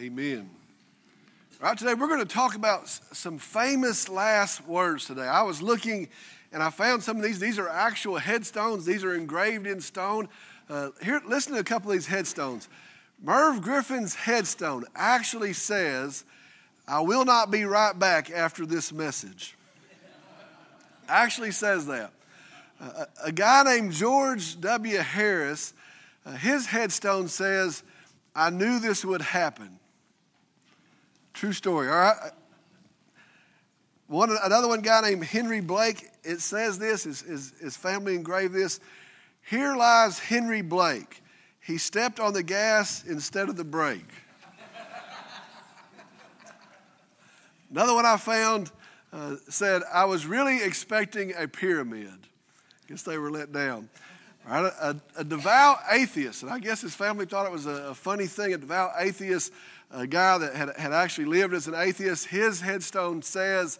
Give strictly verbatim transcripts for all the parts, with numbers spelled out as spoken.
Amen. All right, today we're going to talk about some famous last words today. I was looking and I found some of these. These are actual headstones. These are engraved in stone. Uh, here, listen to a couple of these headstones. Merv Griffin's headstone actually says, "I will not be right back after this message." Actually says that. Uh, a guy named George W. Harris, uh, his headstone says, "I knew this would happen." True story, all right? One, another one guy named Henry Blake, it says this, his, his, his family engraved this. "Here lies Henry Blake. He stepped on the gas instead of the brake." Another one I found uh, said, "I was really expecting a pyramid." Guess they were let down. All right, a, a devout atheist, and I guess his family thought it was a, a funny thing, a devout atheist, a guy that had, had actually lived as an atheist, his headstone says,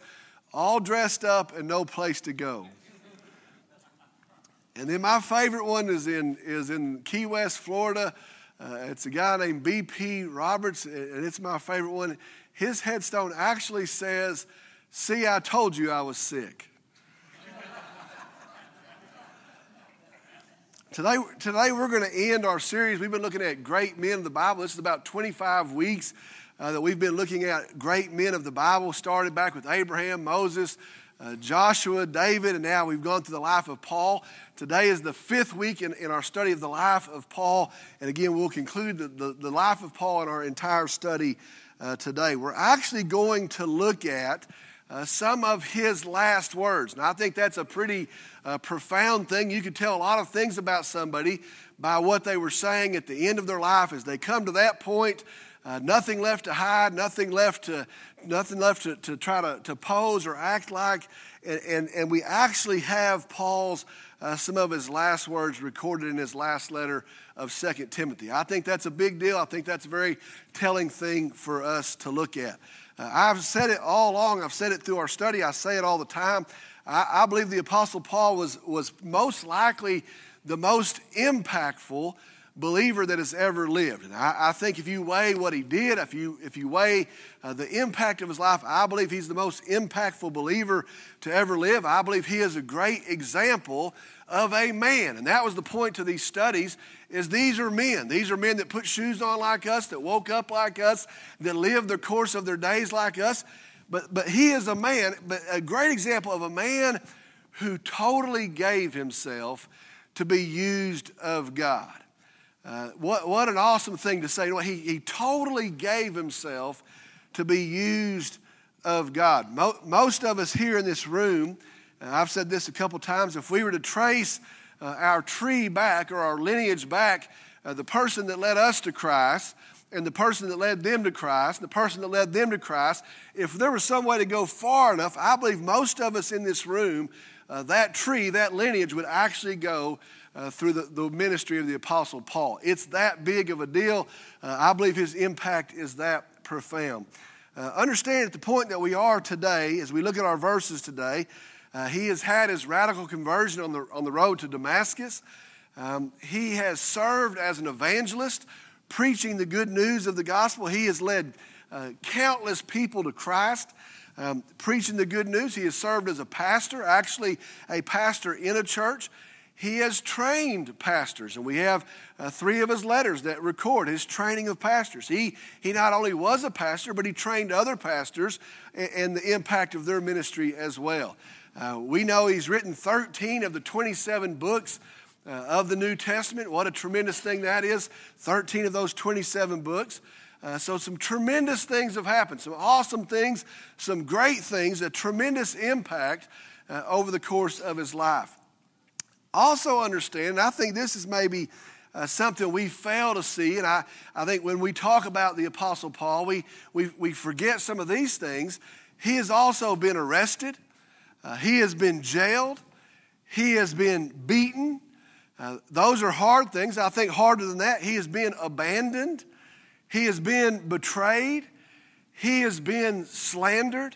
"All dressed up and no place to go." And then my favorite one is in, is in Key West, Florida. Uh, it's a guy named B P. Roberts, and it's my favorite one. His headstone actually says, "See, I told you I was sick." Today, today we're going to end our series. We've been looking at great men of the Bible. This is about twenty-five weeks uh, that we've been looking at great men of the Bible. Started back with Abraham, Moses, uh, Joshua, David, and now we've gone through the life of Paul. Today is the fifth week in, in our study of the life of Paul. And again, we'll conclude the, the, the life of Paul in our entire study uh, today. We're actually going to look at Uh, some of his last words. Now, I think that's a pretty uh, profound thing. You could tell a lot of things about somebody by what they were saying at the end of their life as they come to that point. Uh, nothing left to hide, nothing left to, nothing left to, to try to, to pose or act like. And, and, and we actually have Paul's, uh, some of his last words recorded in his last letter of Second Timothy. I think that's a big deal. I think that's a very telling thing for us to look at. Uh, I've said it all along. I've said it through our study. I say it all the time. I, I believe the Apostle Paul was, was most likely the most impactful believer that has ever lived. And I, I think if you weigh what he did, if you, if you weigh uh, the impact of his life, I believe he's the most impactful believer to ever live. I believe he is a great example of a man. And that was the point to these studies, is these are men. These are men that put shoes on like us, that woke up like us, that lived the course of their days like us. But, but he is a man, but a great example of a man who totally gave himself to be used of God. Uh, what, what an awesome thing to say. You know, he, he totally gave himself to be used of God. Mo- most of us here in this room, uh, I've said this a couple times, if we were to trace uh, our tree back or our lineage back, uh, the person that led us to Christ and the person that led them to Christ, and the person that led them to Christ, if there was some way to go far enough, I believe most of us in this room, uh, that tree, that lineage would actually go Uh, through the, the ministry of the Apostle Paul. It's that big of a deal. Uh, I believe his impact is that profound. Uh, understand at the point that we are today, as we look at our verses today, uh, he has had his radical conversion on the, on the road to Damascus. Um, he has served as an evangelist, preaching the good news of the gospel. He has led uh, countless people to Christ. Um, preaching the good news, he has served as a pastor, actually a pastor in a church. He has trained pastors, and we have uh, three of his letters that record his training of pastors. He, he not only was a pastor, but he trained other pastors and, and the impact of their ministry as well. Uh, we know he's written thirteen of the twenty-seven books uh, of the New Testament. What a tremendous thing that is, thirteen of those twenty-seven books. Uh, so some tremendous things have happened, some awesome things, some great things, a tremendous impact uh, over the course of his life. Also understand, and I think this is maybe uh, something we fail to see, and I, I think when we talk about the Apostle Paul, we, we, we forget some of these things. He has also been arrested. Uh, he has been jailed. He has been beaten. Uh, those are hard things. I think harder than that, he has been abandoned. He has been betrayed. He has been slandered.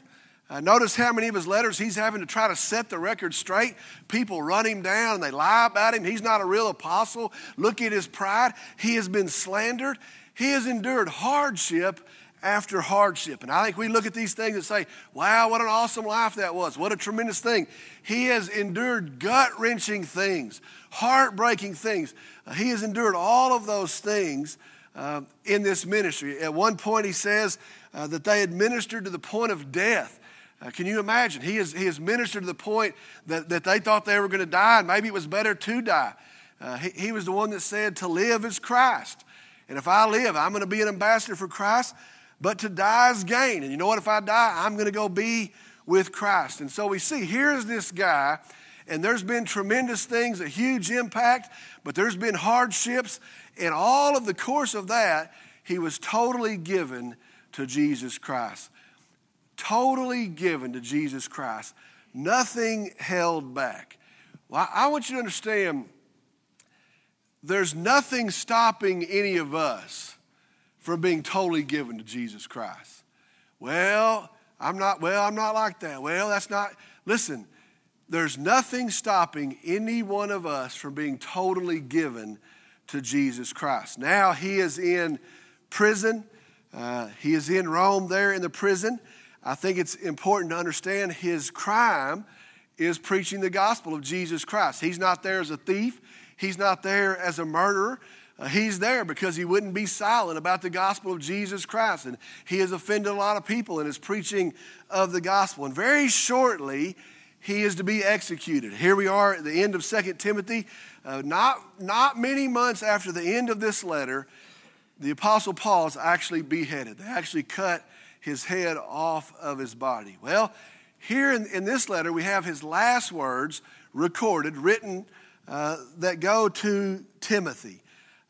Uh, notice how many of his letters he's having to try to set the record straight. People run him down and they lie about him. He's not a real apostle. Look at his pride. He has been slandered. He has endured hardship after hardship. And I think we look at these things and say, wow, what an awesome life that was. What a tremendous thing. He has endured gut-wrenching things, heartbreaking things. Uh, he has endured all of those things uh, in this ministry. At one point he says uh, that they had ministered to the point of death. Uh, can you imagine? He has, he has ministered to the point that, that they thought they were going to die, and maybe it was better to die. Uh, he, he was the one that said, to live is Christ. And if I live, I'm going to be an ambassador for Christ, but to die is gain. And you know what? If I die, I'm going to go be with Christ. And so we see, here's this guy, and there's been tremendous things, a huge impact, but there's been hardships. And all of the course of that, he was totally given to Jesus Christ. Totally given to Jesus Christ. Nothing held back. Well, I want you to understand, there's nothing stopping any of us from being totally given to Jesus Christ. Well, I'm not, well, I'm not like that. Well, that's not, listen, there's nothing stopping any one of us from being totally given to Jesus Christ. Now he is in prison. Uh, he is in Rome there in the prison. I think it's important to understand his crime is preaching the gospel of Jesus Christ. He's not there as a thief. He's not there as a murderer. Uh, he's there because he wouldn't be silent about the gospel of Jesus Christ. And he has offended a lot of people in his preaching of the gospel. And very shortly, he is to be executed. Here we are at the end of Second Timothy. Uh, not, not many months after the end of this letter, the Apostle Paul is actually beheaded. They actually cut his head off of his body. Well, here in, in this letter, we have his last words recorded, written, uh, that go to Timothy.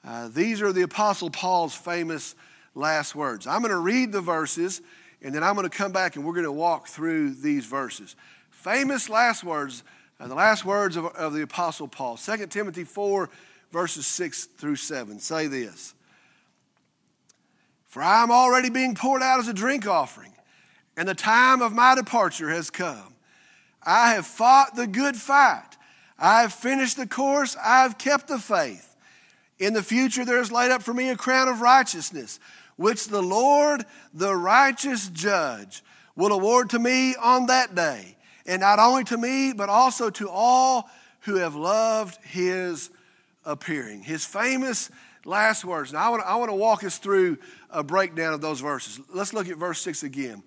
Uh, these are the Apostle Paul's famous last words. I'm going to read the verses, and then I'm going to come back, and we're going to walk through these verses. Famous last words, uh, the last words of, of the Apostle Paul. Second Timothy four, verses six through seven, say this. For I am already being poured out as a drink offering, and the time of my departure has come. I have fought the good fight. I have finished the course. I have kept the faith. In the future there is laid up for me a crown of righteousness, which the Lord, the righteous judge, will award to me on that day, and not only to me, but also to all who have loved his appearing. His famous last words. Now, I want, to, I want to walk us through a breakdown of those verses. Let's look at verse six again.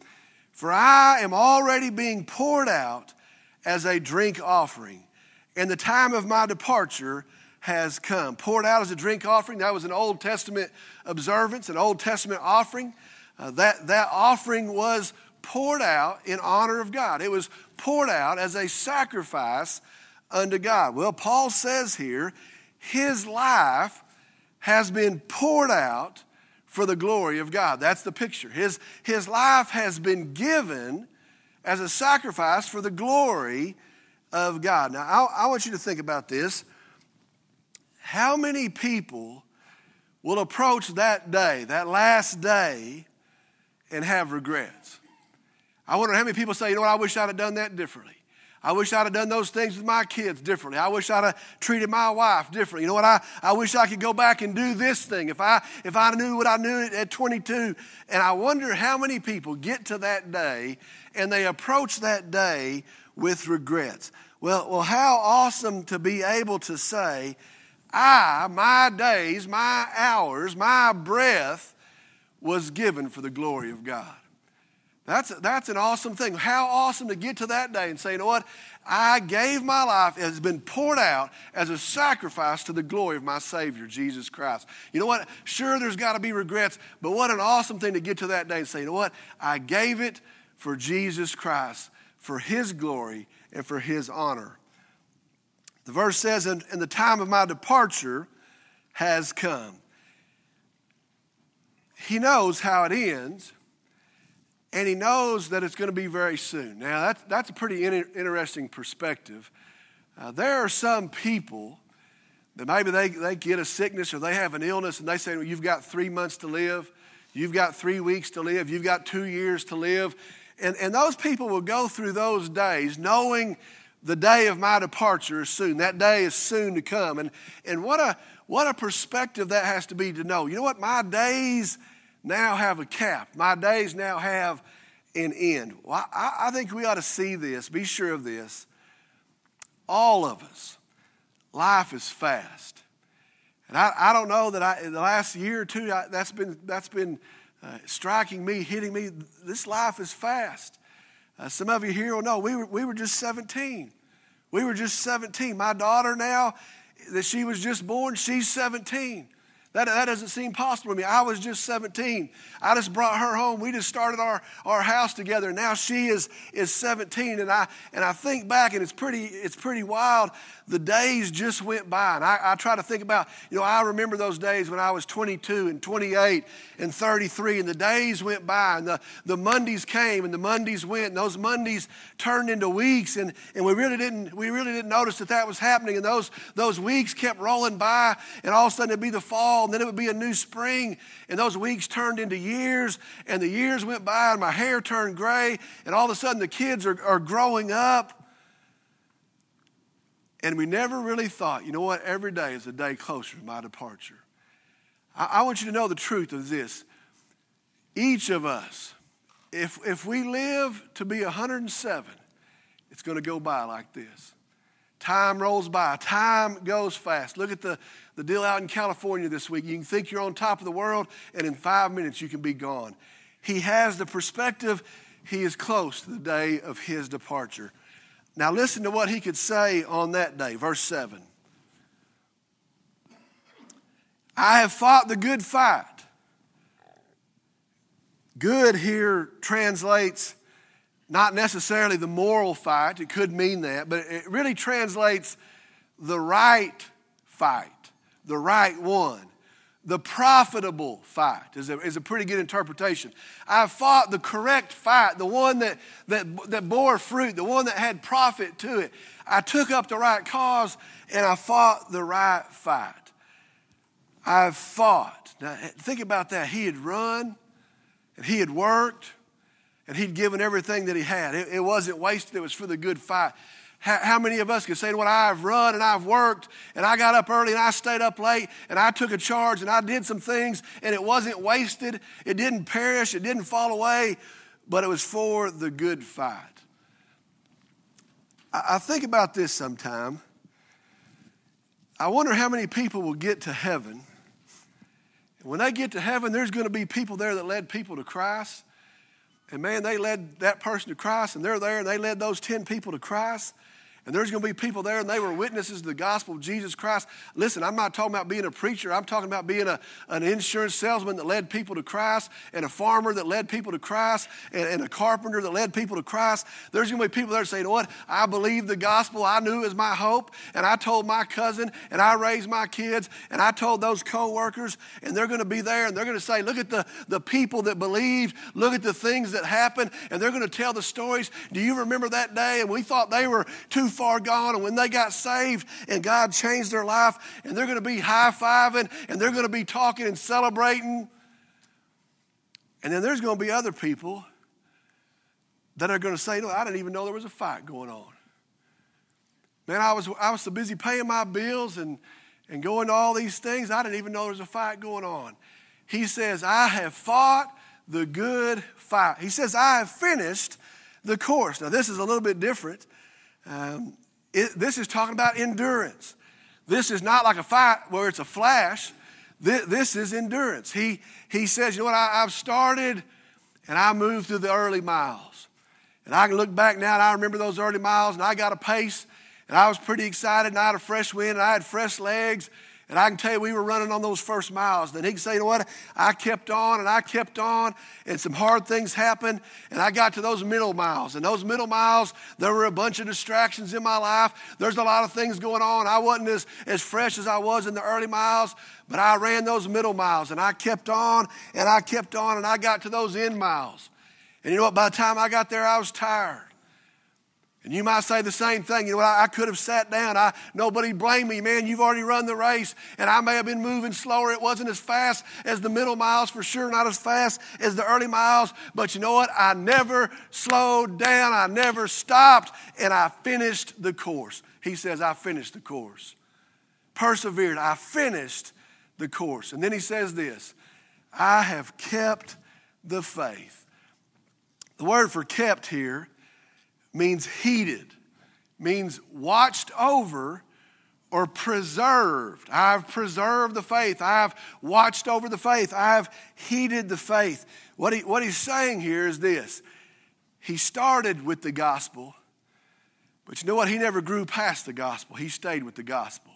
For I am already being poured out as a drink offering, and the time of my departure has come. Poured out as a drink offering, that was an Old Testament observance, an Old Testament offering. Uh, that, that offering was poured out in honor of God. It was poured out as a sacrifice unto God. Well, Paul says here, his life has been poured out for the glory of God. That's the picture. His, his life has been given as a sacrifice for the glory of God. Now, I, I want you to think about this. How many people will approach that day, that last day, and have regrets? I wonder how many people say, you know what, I wish I'd have done that differently. I wish I'd have done those things with my kids differently. I wish I'd have treated my wife differently. You know what? I, I wish I could go back and do this thing. If I if I knew what I knew at twenty-two. And I wonder how many people get to that day and they approach that day with regrets. Well, well, how awesome to be able to say, I, my days, my hours, my breath was given for the glory of God. That's, that's an awesome thing. How awesome to get to that day and say, you know what? I gave my life, it has been poured out as a sacrifice to the glory of my Savior, Jesus Christ. You know what? Sure, there's got to be regrets, but what an awesome thing to get to that day and say, you know what? I gave it for Jesus Christ, for his glory and for his honor. The verse says, and, and the time of my departure has come. He knows how it ends. And he knows that it's going to be very soon. Now, that's, that's a pretty in, interesting perspective. Uh, there are some people that maybe they, they get a sickness or they have an illness and they say, well, you've got three months to live, you've got three weeks to live, you've got two years to live. And, and those people will go through those days knowing the day of my departure is soon. That day is soon to come. And, and what a What a perspective that has to be to know. You know what? My days now have a cap. My days now have an end. Well, I, I think we ought to see this, be sure of this. All of us, life is fast. And I, I don't know that I, in the last year or two, I, that's been, that's been uh, striking me, hitting me. This life is fast. Uh, some of you here will know, we were, we were just seventeen. We were just seventeen. My daughter now, that she was just born, she's seventeen. That, that doesn't seem possible to me. I was just seventeen. I just brought her home. We just started our, our house together. Now she is is seventeen, and I and I think back, and it's pretty it's pretty wild. The days just went by, and I, I try to think about, you know, I remember those days when I was twenty-two and twenty-eight and thirty-three, and the days went by, and the, the Mondays came, and the Mondays went, and those Mondays turned into weeks, and, and we really didn't we really didn't notice that that was happening, and those those weeks kept rolling by, and all of a sudden it'd be the fall. And then it would be a new spring, and those weeks turned into years, and the years went by, and my hair turned gray, and all of a sudden the kids are, are growing up. And we never really thought, you know what, every day is a day closer to my departure. I, I want you to know the truth of this. Each of us, if, if we live to be one hundred seven, it's going to go by like this. Time rolls by. Time goes fast. Look at the, the deal out in California this week. You can think you're on top of the world, and in five minutes you can be gone. He has the perspective. He is close to the day of his departure. Now listen to what he could say on that day. Verse seven. I have fought the good fight. Good here translates not necessarily the moral fight, it could mean that, but it really translates the right fight, the right one, the profitable fight is a, is a pretty good interpretation. I fought the correct fight, the one that, that, that bore fruit, the one that had profit to it. I took up the right cause and I fought the right fight. I fought. Now think about that. He had run and he had worked. And he'd given everything that he had. It, it wasn't wasted. It was for the good fight. How, how many of us could say, well, I've run and I've worked and I got up early and I stayed up late and I took a charge and I did some things and it wasn't wasted. It didn't perish. It didn't fall away. But it was for the good fight. I, I think about this sometime. I wonder how many people will get to heaven. And when they get to heaven, there's going to be people there that led people to Christ. And man, they led that person to Christ, and they're there, and they led those ten people to Christ. And there's going to be people there, and they were witnesses to the gospel of Jesus Christ. Listen, I'm not talking about being a preacher. I'm talking about being a, an insurance salesman that led people to Christ, and a farmer that led people to Christ, and, and a carpenter that led people to Christ. There's going to be people there saying, you know what? I believe the gospel. I knew it was my hope, and I told my cousin, and I raised my kids, and I told those co-workers, and they're going to be there, and they're going to say, look at the, the people that believed. Look at the things that happened, and they're going to tell the stories. Do you remember that day? And we thought they were too far gone, and when they got saved and God changed their life, and they're going to be high-fiving and they're going to be talking and celebrating. And then there's going to be other people that are going to say, no, I didn't even know there was a fight going on. Man, I was I was so busy paying my bills and, and going to all these things, I didn't even know there was a fight going on. He says, I have fought the good fight. He says, I have finished the course. Now, this is a little bit different. Um, it, this is talking about endurance. This is not like a fight where it's a flash. This, this is endurance. He he says, you know what, I, I've started and I moved through the early miles. And I can look back now and I remember those early miles and I got a pace and I was pretty excited and I had a fresh wind and I had fresh legs. And I can tell you we were running on those first miles. Then he can say, you know what, I kept on and I kept on and some hard things happened and I got to those middle miles. And those middle miles, there were a bunch of distractions in my life. There's a lot of things going on. I wasn't as, as fresh as I was in the early miles, but I ran those middle miles and I kept on and I kept on and I got to those end miles. And you know what, by the time I got there, I was tired. And you might say the same thing. You know, I, I could have sat down. I, nobody blamed me. Man, you've already run the race. And I may have been moving slower. It wasn't as fast as the middle miles for sure, not as fast as the early miles. But you know what? I never slowed down. I never stopped. And I finished the course. He says, I finished the course. persevered. I finished the course. And then he says this, I have kept the faith. The word for kept here means heeded, means watched over or preserved. I've preserved the faith. I've watched over the faith. I've heeded the faith. What he, what he's saying here is this. He started with the gospel, but you know what? He never grew past the gospel. He stayed with the gospel.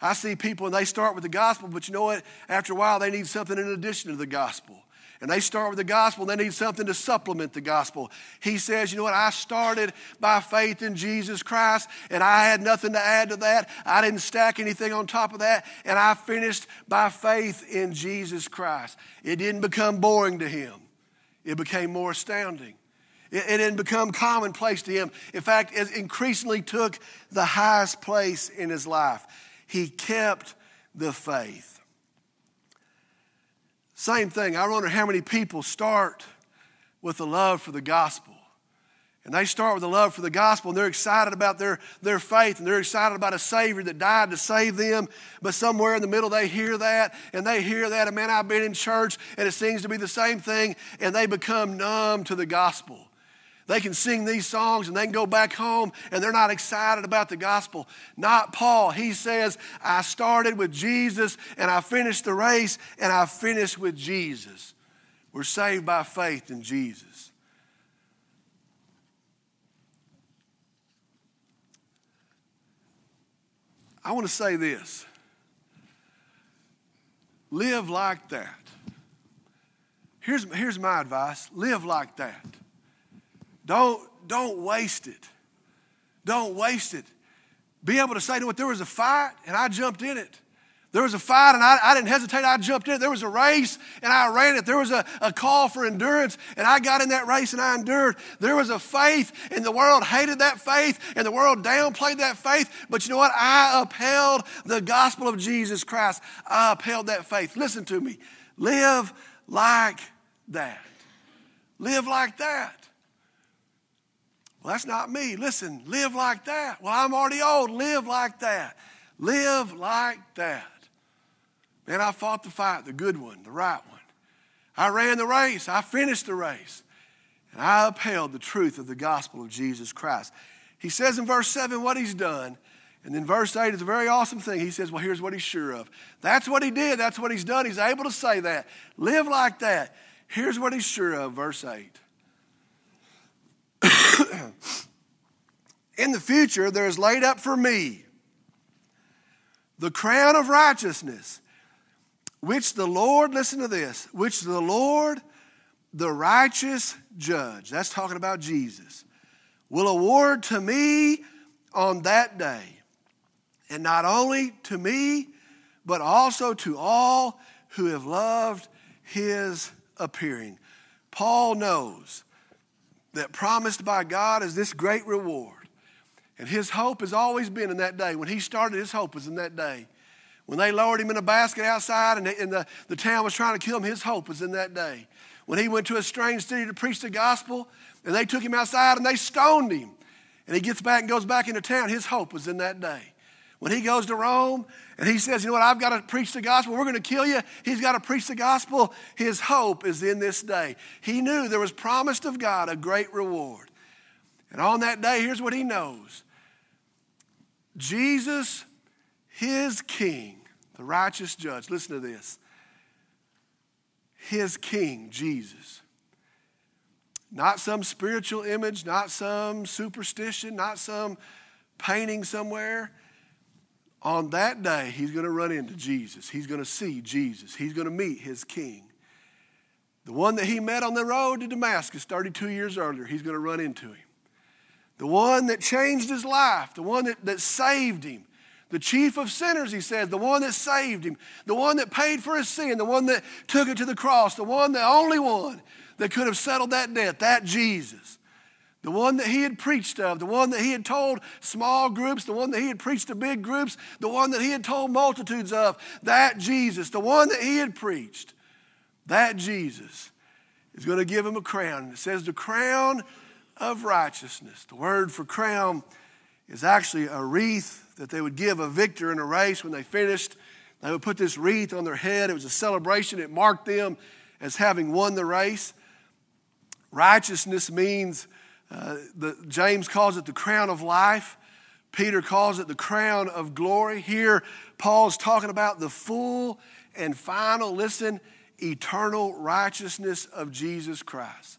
I see people and they start with the gospel, but you know what? After a while, they need something in addition to the gospel. And they start with the gospel and they need something to supplement the gospel. He says, you know what? I started by faith in Jesus Christ and I had nothing to add to that. I didn't stack anything on top of that. And I finished by faith in Jesus Christ. It didn't become boring to him. It became more astounding. It, it didn't become commonplace to him. In fact, it increasingly took the highest place in his life. He kept the faith. Same thing, I wonder how many people start with a love for the gospel. And they start with a love for the gospel and they're excited about their, their faith and they're excited about a Savior that died to save them. But somewhere in the middle they hear that and they hear that, and man, I've been in church and it seems to be the same thing, and they become numb to the gospel. They can sing these songs and they can go back home and they're not excited about the gospel. Not Paul. He says, I started with Jesus and I finished the race and I finished with Jesus. We're saved by faith in Jesus. I want to say this. Live like that. Here's, here's my advice. Live like that. Don't, don't waste it. Don't waste it. Be able to say, "No, there was a fight and I jumped in it. There was a fight and I, I didn't hesitate, I jumped in it. There was a race and I ran it. There was a, a call for endurance and I got in that race and I endured. There was a faith and the world hated that faith and the world downplayed that faith. But you know what? I upheld the gospel of Jesus Christ. I upheld that faith." Listen to me. Live like that. Live like that. Well, that's not me. Listen, live like that. Well, I'm already old. Live like that. Live like that. Man, I fought the fight, the good one, the right one. I ran the race. I finished the race. And I upheld the truth of the gospel of Jesus Christ. He says in verse seven what he's done. And then verse eight is a very awesome thing. He says, well, here's what he's sure of. That's what he did. That's what he's done. He's able to say that. Live like that. Here's what he's sure of, verse eight. In the future, there is laid up for me the crown of righteousness, which the Lord, listen to this, which the Lord, the righteous judge, that's talking about Jesus, will award to me on that day. And not only to me, but also to all who have loved his appearing. Paul knows that promised by God is this great reward. And his hope has always been in that day. When he started, his hope was in that day. When they lowered him in a basket outside and, they, and the, the town was trying to kill him, his hope was in that day. When he went to a strange city to preach the gospel and they took him outside and they stoned him, and he gets back and goes back into town, his hope was in that day. When he goes to Rome and he says, you know what, I've got to preach the gospel. We're going to kill you. He's got to preach the gospel. His hope is in this day. He knew there was promised of God a great reward. And on that day, here's what he knows. Jesus, his king, the righteous judge. Listen to this. His king, Jesus. Not some spiritual image, not some superstition, not some painting somewhere. On that day, he's going to run into Jesus. He's going to see Jesus. He's going to meet his king. The one that he met on the road to Damascus thirty-two years earlier, he's going to run into him. The one that changed his life, the one that, that saved him, the chief of sinners, he says, the one that saved him, the one that paid for his sin, the one that took it to the cross, the one, the only one that could have settled that debt, that Jesus. The one that he had preached of, the one that he had told small groups, the one that he had preached to big groups, the one that he had told multitudes of, that Jesus, the one that he had preached, that Jesus is going to give him a crown. It says the crown of righteousness. The word for crown is actually a wreath that they would give a victor in a race. When they finished, they would put this wreath on their head. It was a celebration. It marked them as having won the race. Righteousness means, uh, the, James calls it the crown of life. Peter calls it the crown of glory. Here, Paul's talking about the full and final, listen, eternal righteousness of Jesus Christ.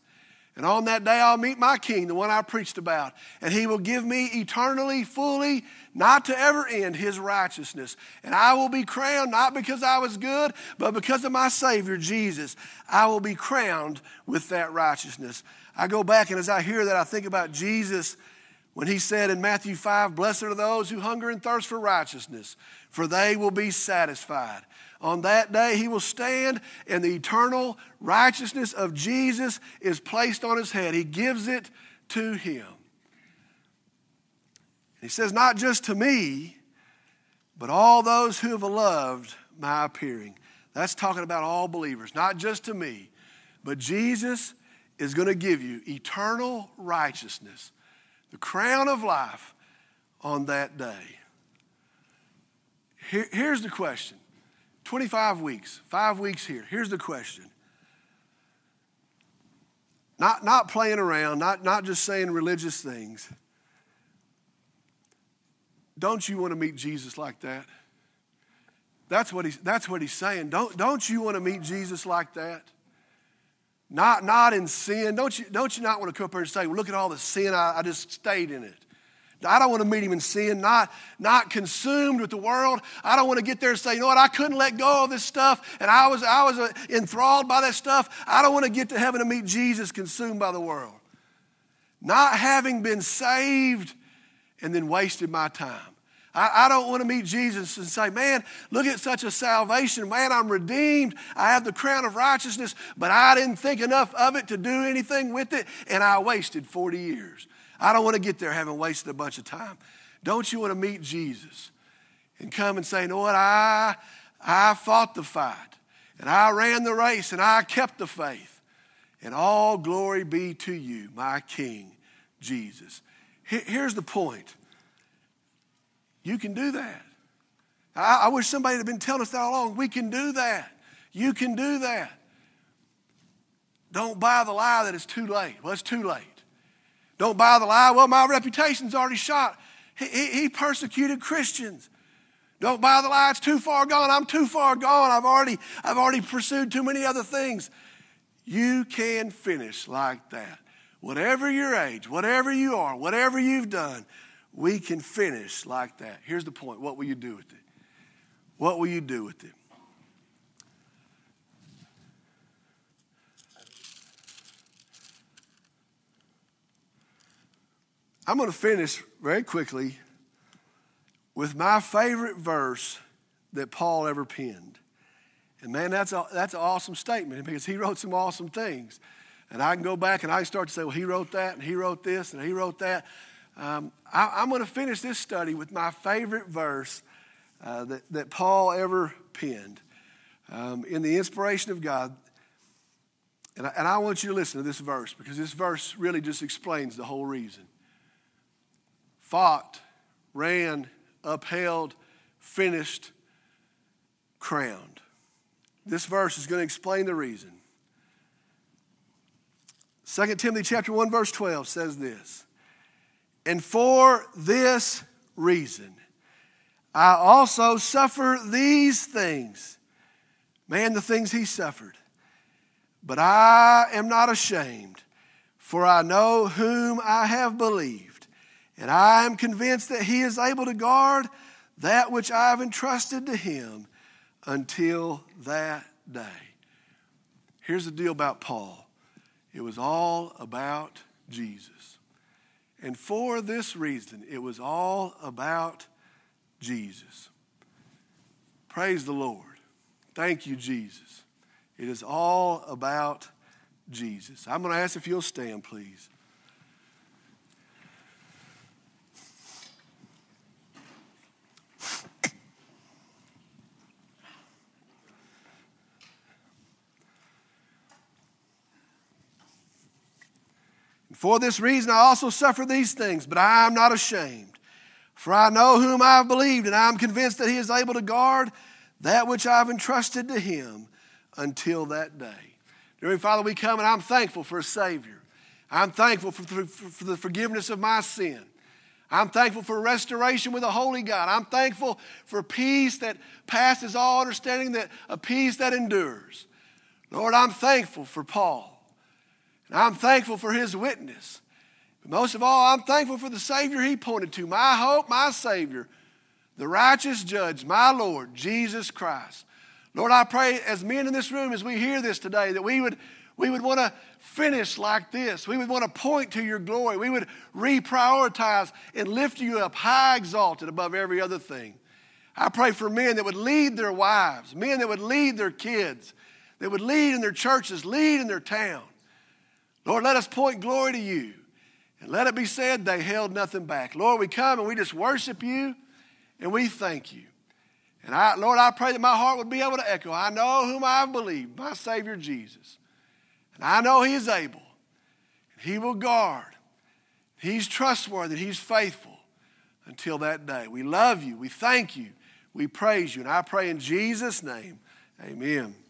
And on that day, I'll meet my king, the one I preached about, and he will give me eternally, fully, not to ever end, his righteousness. And I will be crowned, not because I was good, but because of my Savior, Jesus. I will be crowned with that righteousness. I go back, and as I hear that, I think about Jesus when he said in Matthew five, "Blessed are those who hunger and thirst for righteousness, for they will be satisfied." On that day, he will stand, and the eternal righteousness of Jesus is placed on his head. He gives it to him. And he says, not just to me, but all those who have loved my appearing. That's talking about all believers, not just to me. But Jesus is going to give you eternal righteousness, the crown of life on that day. Here, here's the question. twenty-five weeks, five weeks here. Here's the question. Not, not playing around, not, not just saying religious things. Don't you want to meet Jesus like that? That's what he's, that's what he's saying. Don't, don't you want to meet Jesus like that? Not, not in sin. Don't you, don't you not want to come up here and say, well, look at all the sin, I, I just stayed in it. I don't want to meet him in sin, not, not consumed with the world. I don't want to get there and say, you know what, I couldn't let go of this stuff, and I was, I was enthralled by that stuff. I don't want to get to heaven and meet Jesus consumed by the world. Not having been saved and then wasted my time. I, I don't want to meet Jesus and say, man, look at such a salvation. Man, I'm redeemed. I have the crown of righteousness, but I didn't think enough of it to do anything with it, and I wasted forty years. I don't want to get there having wasted a bunch of time. Don't you want to meet Jesus and come and say, you know what, I, I fought the fight, and I ran the race, and I kept the faith, and all glory be to you, my King, Jesus. Here's the point. You can do that. I, I wish somebody had been telling us that all along. We can do that. You can do that. Don't buy the lie that it's too late. Well, it's too late. Don't buy the lie, well, my reputation's already shot. He, he, he persecuted Christians. Don't buy the lie, it's too far gone. I'm too far gone. I've already, I've already pursued too many other things. You can finish like that. Whatever your age, whatever you are, whatever you've done, we can finish like that. Here's the point. What will you do with it? What will you do with it? I'm going to finish very quickly with my favorite verse that Paul ever penned. And man, that's a, that's an awesome statement because he wrote some awesome things. And I can go back and I can start to say, well, he wrote that and he wrote this and he wrote that. Um, I, I'm going to finish this study with my favorite verse uh, that, that Paul ever penned um, in the inspiration of God. And I, and I want you to listen to this verse because this verse really just explains the whole reason. Fought, ran, upheld, finished, crowned. This verse is going to explain the reason. Second Timothy chapter one, verse twelve says this, "And for this reason, I also suffer these things." Man, the things he suffered. "But I am not ashamed, for I know whom I have believed. And I am convinced that he is able to guard that which I have entrusted to him until that day." Here's the deal about Paul. It was all about Jesus. And for this reason, it was all about Jesus. Praise the Lord. Thank you, Jesus. It is all about Jesus. I'm going to ask if you'll stand, please. "For this reason I also suffer these things, but I am not ashamed, For I know whom I have believed, and I am convinced that he is able to guard that which I have entrusted to him until that day. Dear Father, we come, and I'm thankful for a Savior. I'm thankful for, for, for the forgiveness of my sin. I'm thankful for restoration with a holy God. I'm thankful for peace that passes all understanding, that a peace that endures. Lord, I'm thankful for Paul. And I'm thankful for his witness. But most of all, I'm thankful for the Savior he pointed to, my hope, my Savior, the righteous judge, my Lord, Jesus Christ. Lord, I pray as men in this room, as we hear this today, that we would We would want to finish like this. We would want to point to your glory. We would reprioritize and lift you up high exalted above every other thing. I pray for men that would lead their wives, men that would lead their kids, that would lead in their churches, lead in their town. Lord, let us point glory to you. And let it be said they held nothing back. Lord, we come and we just worship you and we thank you. And I, Lord, I pray that my heart would be able to echo, I know whom I have believed, my Savior Jesus. And I know he is able. He will guard. He's trustworthy. He's faithful until that day. We love you. We thank you. We praise you. And I pray in Jesus' name, amen.